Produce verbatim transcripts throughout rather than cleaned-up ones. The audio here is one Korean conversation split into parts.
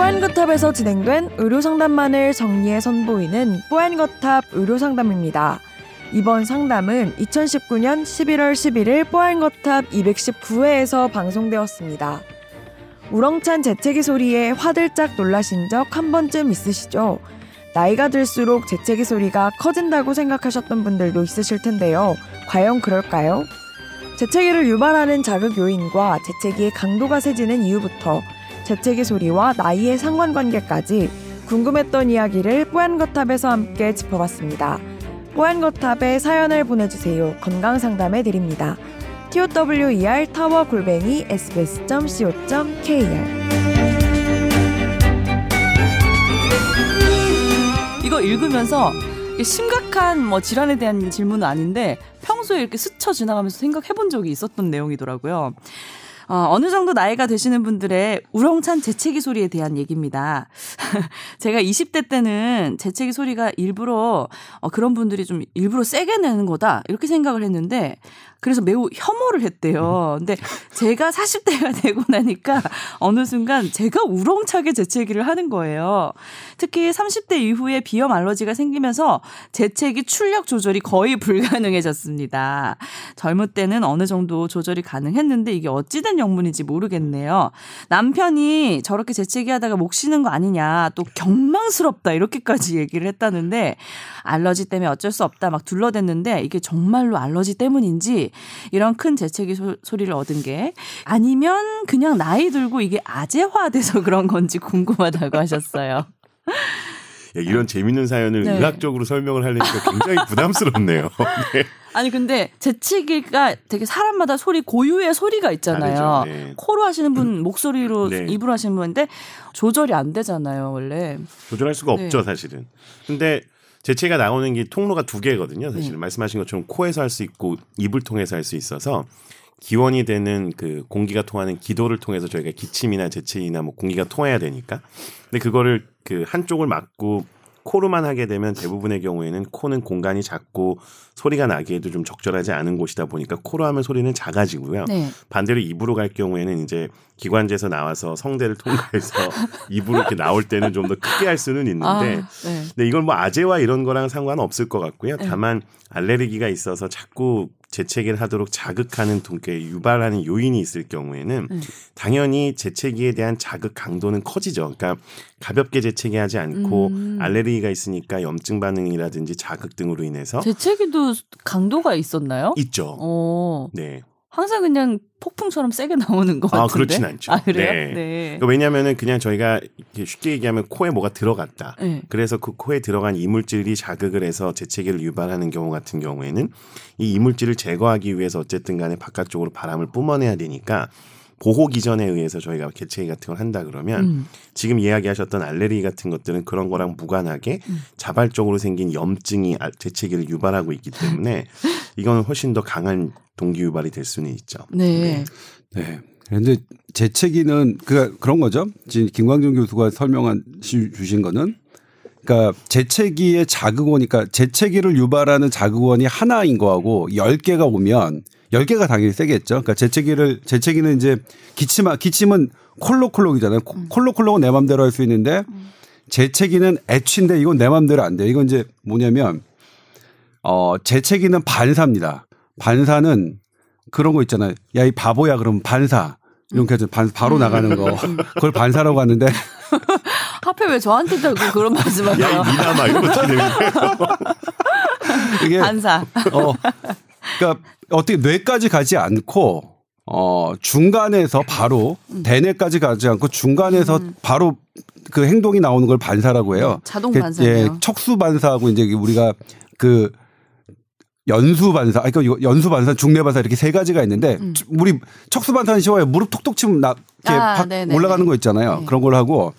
뽀양거탑에서 진행된 의료상담만을 정리해 선보이는 뽀양거탑 의료상담입니다. 이번 상담은 이천십구년 십일월 십일일 뽀양거탑 이백십구회에서 방송되었습니다. 우렁찬 재채기 소리에 화들짝 놀라신 적 한 번쯤 있으시죠? 나이가 들수록 재채기 소리가 커진다고 생각하셨던 분들도 있으실 텐데요. 과연 그럴까요? 재채기를 유발하는 자극 요인과 재채기의 강도가 세지는 이유부터 재채기 소리와 나이의 상관관계까지 궁금했던 이야기를 뽀얀거탑에서 함께 짚어봤습니다. 뽀얀거탑에 사연을 보내주세요. 건강상담해 드립니다. tower 타워 골뱅이 에스비에스 점 씨오 점 케이알. 이거 읽으면서 심각한 뭐 질환에 대한 질문은 아닌데 평소에 이렇게 스쳐 지나가면서 생각해본 적이 있었던 내용이더라고요. 어, 어느 정도 나이가 되시는 분들의 우렁찬 재채기 소리에 대한 얘기입니다. 제가 이십 대 때는 재채기 소리가 일부러 어, 그런 분들이 좀 일부러 세게 내는 거다 이렇게 생각을 했는데 그래서 매우 혐오를 했대요. 근데 제가 사십 대가 되고 나니까 어느 순간 제가 우렁차게 재채기를 하는 거예요. 특히 삼십 대 이후에 비염 알러지가 생기면서 재채기 출력 조절이 거의 불가능해졌습니다. 젊을 때는 어느 정도 조절이 가능했는데 이게 어찌된 영문인지 모르겠네요. 남편이 저렇게 재채기하다가 목 쉬는 거 아니냐, 또 경망스럽다 이렇게까지 얘기를 했다는데 알러지 때문에 어쩔 수 없다 막 둘러댔는데 이게 정말로 알러지 때문인지 이런 큰 재채기 소, 소리를 얻은 게 아니면 그냥 나이 들고 이게 아재화돼서 그런 건지 궁금하다고 하셨어요. 야, 이런 재밌는 사연을 네. 의학적으로 설명을 하려니까 굉장히 부담스럽네요. 네. 아니 근데 재채기가 되게 사람마다 소리 고유의 소리가 있잖아요. 네. 코로 하시는 분 목소리로 네. 입으로 하시는 분인데 조절이 안 되잖아요. 원래 조절할 수가 없죠. 네. 사실은. 근데 재채기가 나오는 게 통로가 두 개거든요. 사실은 음. 말씀하신 것처럼 코에서 할 수 있고 입을 통해서 할 수 있어서 기원이 되는 그 공기가 통하는 기도를 통해서 저희가 기침이나 재채기나 뭐 공기가 통해야 되니까. 근데 그거를 그 한쪽을 막고 코로만 하게 되면 대부분의 경우에는 코는 공간이 작고 소리가 나기에도 좀 적절하지 않은 곳이다 보니까 코로 하면 소리는 작아지고요. 네. 반대로 입으로 갈 경우에는 이제 기관지에서 나와서 성대를 통과해서 입으로 이렇게 나올 때는 좀 더 크게 할 수는 있는데 아, 네. 근데 이건 뭐 아재와 이런 거랑 상관없을 것 같고요. 네. 다만 알레르기가 있어서 자꾸 재채기를 하도록 자극하는 동기에 유발하는 요인이 있을 경우에는 음. 당연히 재채기에 대한 자극 강도는 커지죠. 그러니까 가볍게 재채기하지 않고 음. 알레르기가 있으니까 염증 반응이라든지 자극 등으로 인해서 재채기도 강도가 있었나요? 있죠. 오. 네. 항상 그냥 폭풍처럼 세게 나오는 것 같은데. 아, 그렇진 않죠. 아, 그래요? 네. 네. 그러니까 왜냐하면은 그냥 저희가 쉽게 얘기하면 코에 뭐가 들어갔다. 네. 그래서 그 코에 들어간 이물질이 자극을 해서 재채기를 유발하는 경우 같은 경우에는 이 이물질을 제거하기 위해서 어쨌든 간에 바깥쪽으로 바람을 뿜어내야 되니까 보호 기전에 의해서 저희가 재채기 같은 걸 한다 그러면 음. 지금 이야기하셨던 알레르기 같은 것들은 그런 거랑 무관하게 음. 자발적으로 생긴 염증이 재채기를 유발하고 있기 때문에 이건 훨씬 더 강한 동기 유발이 될 수는 있죠. 네. 네. 네. 그런데 재채기는 그 그런 거죠. 지금 김광준 교수가 설명한 주신 거는 그러니까 재채기의 자극원, 그러니까 재채기를 유발하는 자극원이 하나인 거하고 열 개가 오면. 열 개가 당연히 세겠죠. 그러니까 재채기를, 재채기는 이제 기침, 기침은 콜록콜록이잖아요. 음. 콜록콜록은 내 맘대로 할 수 있는데 재채기는 애취인데 이건 내 맘대로 안 돼요. 이건 이제 뭐냐면, 어, 재채기는 반사입니다. 반사는 그런 거 있잖아요. 야, 이 바보야. 그러면 반사. 이렇게 해서 바로 나가는 거. 그걸 반사라고 하는데. 하필 왜 저한테 자꾸 그런 말씀을 하세요? 야, 미남아. 이런 거 되네요. 반사. 어. 그러니까 어떻게 뇌까지 가지 않고 어 중간에서 바로 음. 대뇌까지 가지 않고 중간에서 음. 바로 그 행동이 나오는 걸 반사라고 해요. 자동 반사예요. 예, 척수 반사하고 이제 우리가 그 연수 반사, 아니 그러니까 연수 반사, 중뇌 반사 이렇게 세 가지가 있는데 음. 우리 척수 반사는 쉬워요. 무릎 톡톡 치면 나 이렇게 아, 올라가는 거 있잖아요. 네. 그런 걸 하고.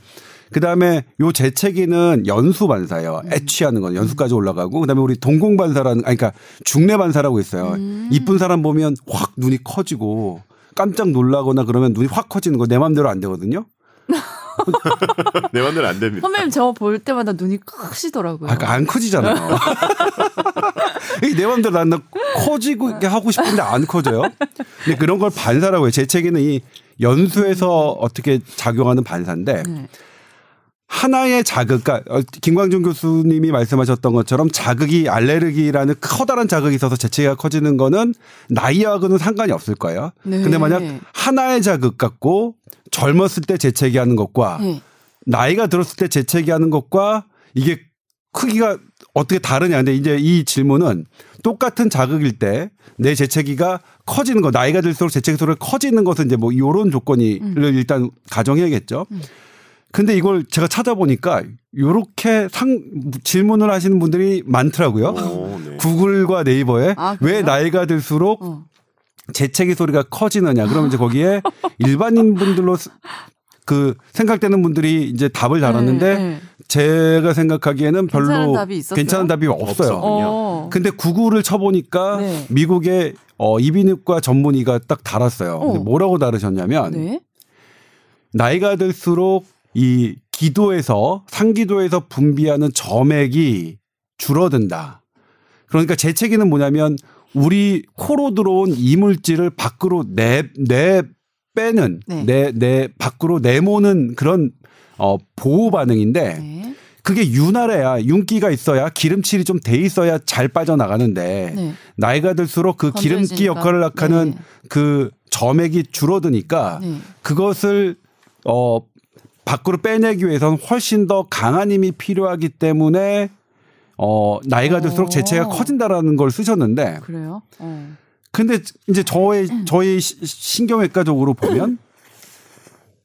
그다음에 요 재채기는 연수 반사예요. 애취하는 건 연수까지 올라가고 그다음에 우리 동공 반사라는 아니 그러니까 중뇌 반사라고 있어요. 음. 이쁜 사람 보면 확 눈이 커지고 깜짝 놀라거나 그러면 눈이 확 커지는 거 내 맘대로 안 되거든요. 내 맘대로 안 됩니다. 선배님 저 볼 때마다 눈이 크시더라고요. 아, 그러니까 안 커지잖아요. 내 맘대로 난 커지고 하고 싶은데 안 커져요. 근데 그런 걸 반사라고 해요. 재채기는 이 연수에서 어떻게 작용하는 반사인데 네. 하나의 자극, 그러니까 김광준 교수님이 말씀하셨던 것처럼 자극이 알레르기라는 커다란 자극이 있어서 재채기가 커지는 거는 나이하고는 상관이 없을 거예요. 네. 근데 만약 하나의 자극 갖고 젊었을 때 재채기하는 것과 네. 나이가 들었을 때 재채기하는 것과 이게 크기가 어떻게 다르냐. 근데 이제 이 질문은 똑같은 자극일 때 내 재채기가 커지는 거, 나이가 들수록 재채기 소리가 커지는 것은 이제 뭐 요런 조건을 음. 일단 가정해야겠죠. 음. 근데 이걸 제가 찾아보니까 요렇게 상, 질문을 하시는 분들이 많더라고요. 오, 네. 구글과 네이버에 아, 왜 나이가 들수록 어. 재채기 소리가 커지느냐. 그러면 이제 거기에 일반인 분들로 그 생각되는 분들이 이제 답을 달았는데 네, 네. 제가 생각하기에는 별로 괜찮은 답이, 있었어요? 괜찮은 답이 없어요. 어. 근데 구글을 쳐보니까 네. 미국의 어, 이비인후과 전문의가 딱 달았어요. 어. 근데 뭐라고 다루셨냐면 네. 나이가 들수록 이 기도에서 상기도에서 분비하는 점액이 줄어든다. 그러니까 재채기는 뭐냐면 우리 코로 들어온 이물질을 밖으로 내, 내 빼는 네. 내, 내 밖으로 내모는 그런 어, 보호 반응인데 네. 그게 윤활해야 윤기가 있어야 기름칠이 좀 돼 있어야 잘 빠져나가는데 네. 나이가 들수록 그 건조해지니까. 기름기 역할을 하는 네. 그 점액이 줄어드니까 네. 그것을 어 밖으로 빼내기 위해서는 훨씬 더 강한 힘이 필요하기 때문에 어, 나이가 오. 들수록 재채기가 커진다라는 걸 쓰셨는데 그래요? 어. 근데 이제 저의 저희 신경외과적으로 보면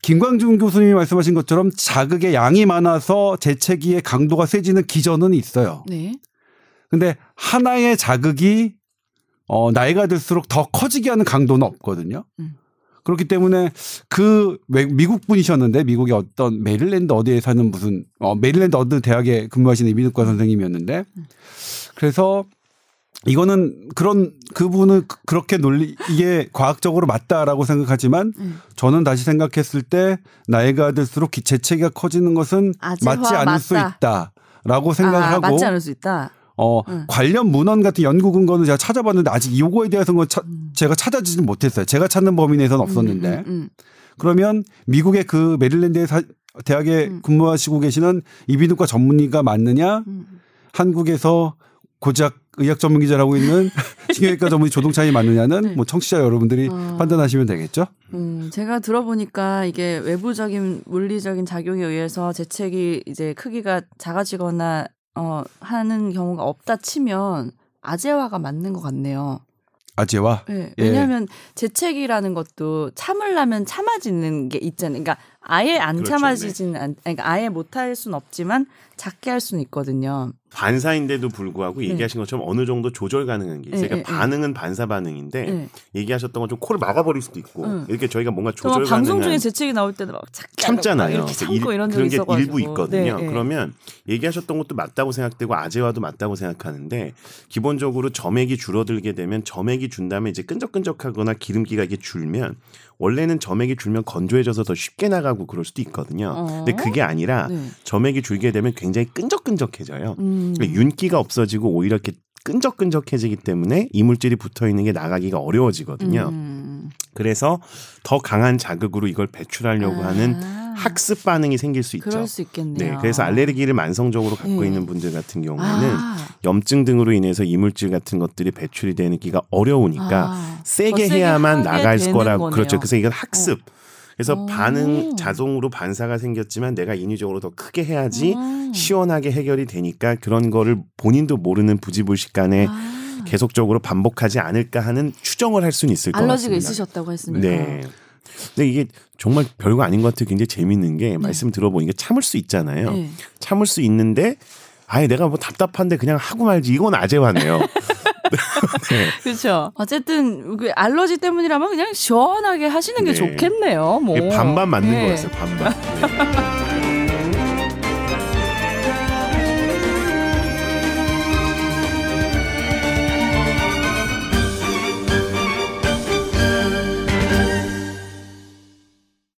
김광준 교수님이 말씀하신 것처럼 자극의 양이 많아서 재채기의 강도가 세지는 기전은 있어요. 네. 근데 하나의 자극이 어, 나이가 들수록 더 커지게 하는 강도는 없거든요. 음. 그렇기 때문에 그 미국 분이셨는데 미국의 어떤 메릴랜드 어디에 사는 무슨 어, 메릴랜드 어느 대학에 근무하시는 이비인후과 선생님이었는데 그래서 이거는 그런 그분은 그렇게 논리 이게 과학적으로 맞다라고 생각하지만 음. 저는 다시 생각했을 때 나이가 들수록 재채기가 커지는 것은 맞지 않을 맞다. 수 있다라고 생각을 아, 하고 맞지 않을 수 있다. 어, 응. 관련 문헌 같은 연구 근거는 제가 찾아봤는데 아직 이거에 대해서는 차, 음. 제가 찾아지진 못했어요. 제가 찾는 범위 내에서는 없었는데. 음, 음, 음. 그러면 미국의 그 메릴랜드 대학에 음. 근무하시고 계시는 이비인후과 전문의가 맞느냐? 음. 한국에서 고작 의학 전문 기자를 하고 있는 신경외과 전문의 조동찬이 맞느냐는 네. 뭐 청취자 여러분들이 어... 판단하시면 되겠죠. 음, 제가 들어보니까 이게 외부적인 물리적인 작용에 의해서 재채기 이제 크기가 작아지거나 어, 하는 경우가 없다 치면 아재화가 맞는 것 같네요. 아재화? 네, 왜냐하면 예. 재채기라는 것도 참으려면 참아지는 게 있잖아요. 그러니까 아예 안 그렇죠, 참아지지는 네. 않, 그러니까 아예 못할 수는 없지만 작게 할 수는 있거든요. 반사인데도 불구하고 네. 얘기하신 것처럼 어느 정도 조절 가능한 게 있어요. 네, 그러니까 네, 반응은 네. 반사 반응인데 네. 얘기하셨던 건 좀 코를 막아버릴 수도 있고 네. 이렇게 저희가 뭔가 조절 가능한 방송 중에 재채기 나올 때도 막 참잖아요. 막 참고 일, 이런 그런 게 있어가지고. 일부 있거든요. 네, 네. 그러면 얘기하셨던 것도 맞다고 생각되고 아재화도 맞다고 생각하는데 기본적으로 점액이 줄어들게 되면 점액이 준 다음에 이제 끈적끈적하거나 기름기가 이게 줄면 원래는 점액이 줄면 건조해져서 더 쉽게 나가고 그럴 수도 있거든요. 어? 근데 그게 아니라 네. 점액이 줄게 되면 굉장히 끈적끈적해져요. 음. 그러니까 윤기가 없어지고 오히려 이렇게 끈적끈적해지기 때문에 이물질이 붙어있는 게 나가기가 어려워지거든요. 음. 그래서 더 강한 자극으로 이걸 배출하려고 아. 하는 학습 반응이 생길 수 있죠. 그럴 수 있겠네요. 네, 그래서 알레르기를 만성적으로 갖고 네. 있는 분들 같은 경우에는 아. 염증 등으로 인해서 이물질 같은 것들이 배출이 되는 기가 어려우니까 아. 세게 해야만 나갈 거라고 거네요. 그렇죠. 그래서 이건 학습. 어. 그래서 오. 반응 자동으로 반사가 생겼지만 내가 인위적으로 더 크게 해야지 오. 시원하게 해결이 되니까 그런 거를 본인도 모르는 부지불식간에 아. 계속적으로 반복하지 않을까 하는 추정을 할 수는 있을 것 같습니다. 알러지가 있으셨다고 했습니다. 네. 근데 이게 정말 별거 아닌 것 같아요. 굉장히 재미있는 게 네. 말씀 들어보니까 참을 수 있잖아요. 네. 참을 수 있는데 아예 내가 뭐 답답한데 그냥 하고 말지 이건 아재화네요. 네. 그렇죠. 어쨌든 알러지 때문이라면 그냥 시원하게 하시는 게 네. 좋겠네요. 뭐. 반반 맞는 네. 거였어요. 반반. 네.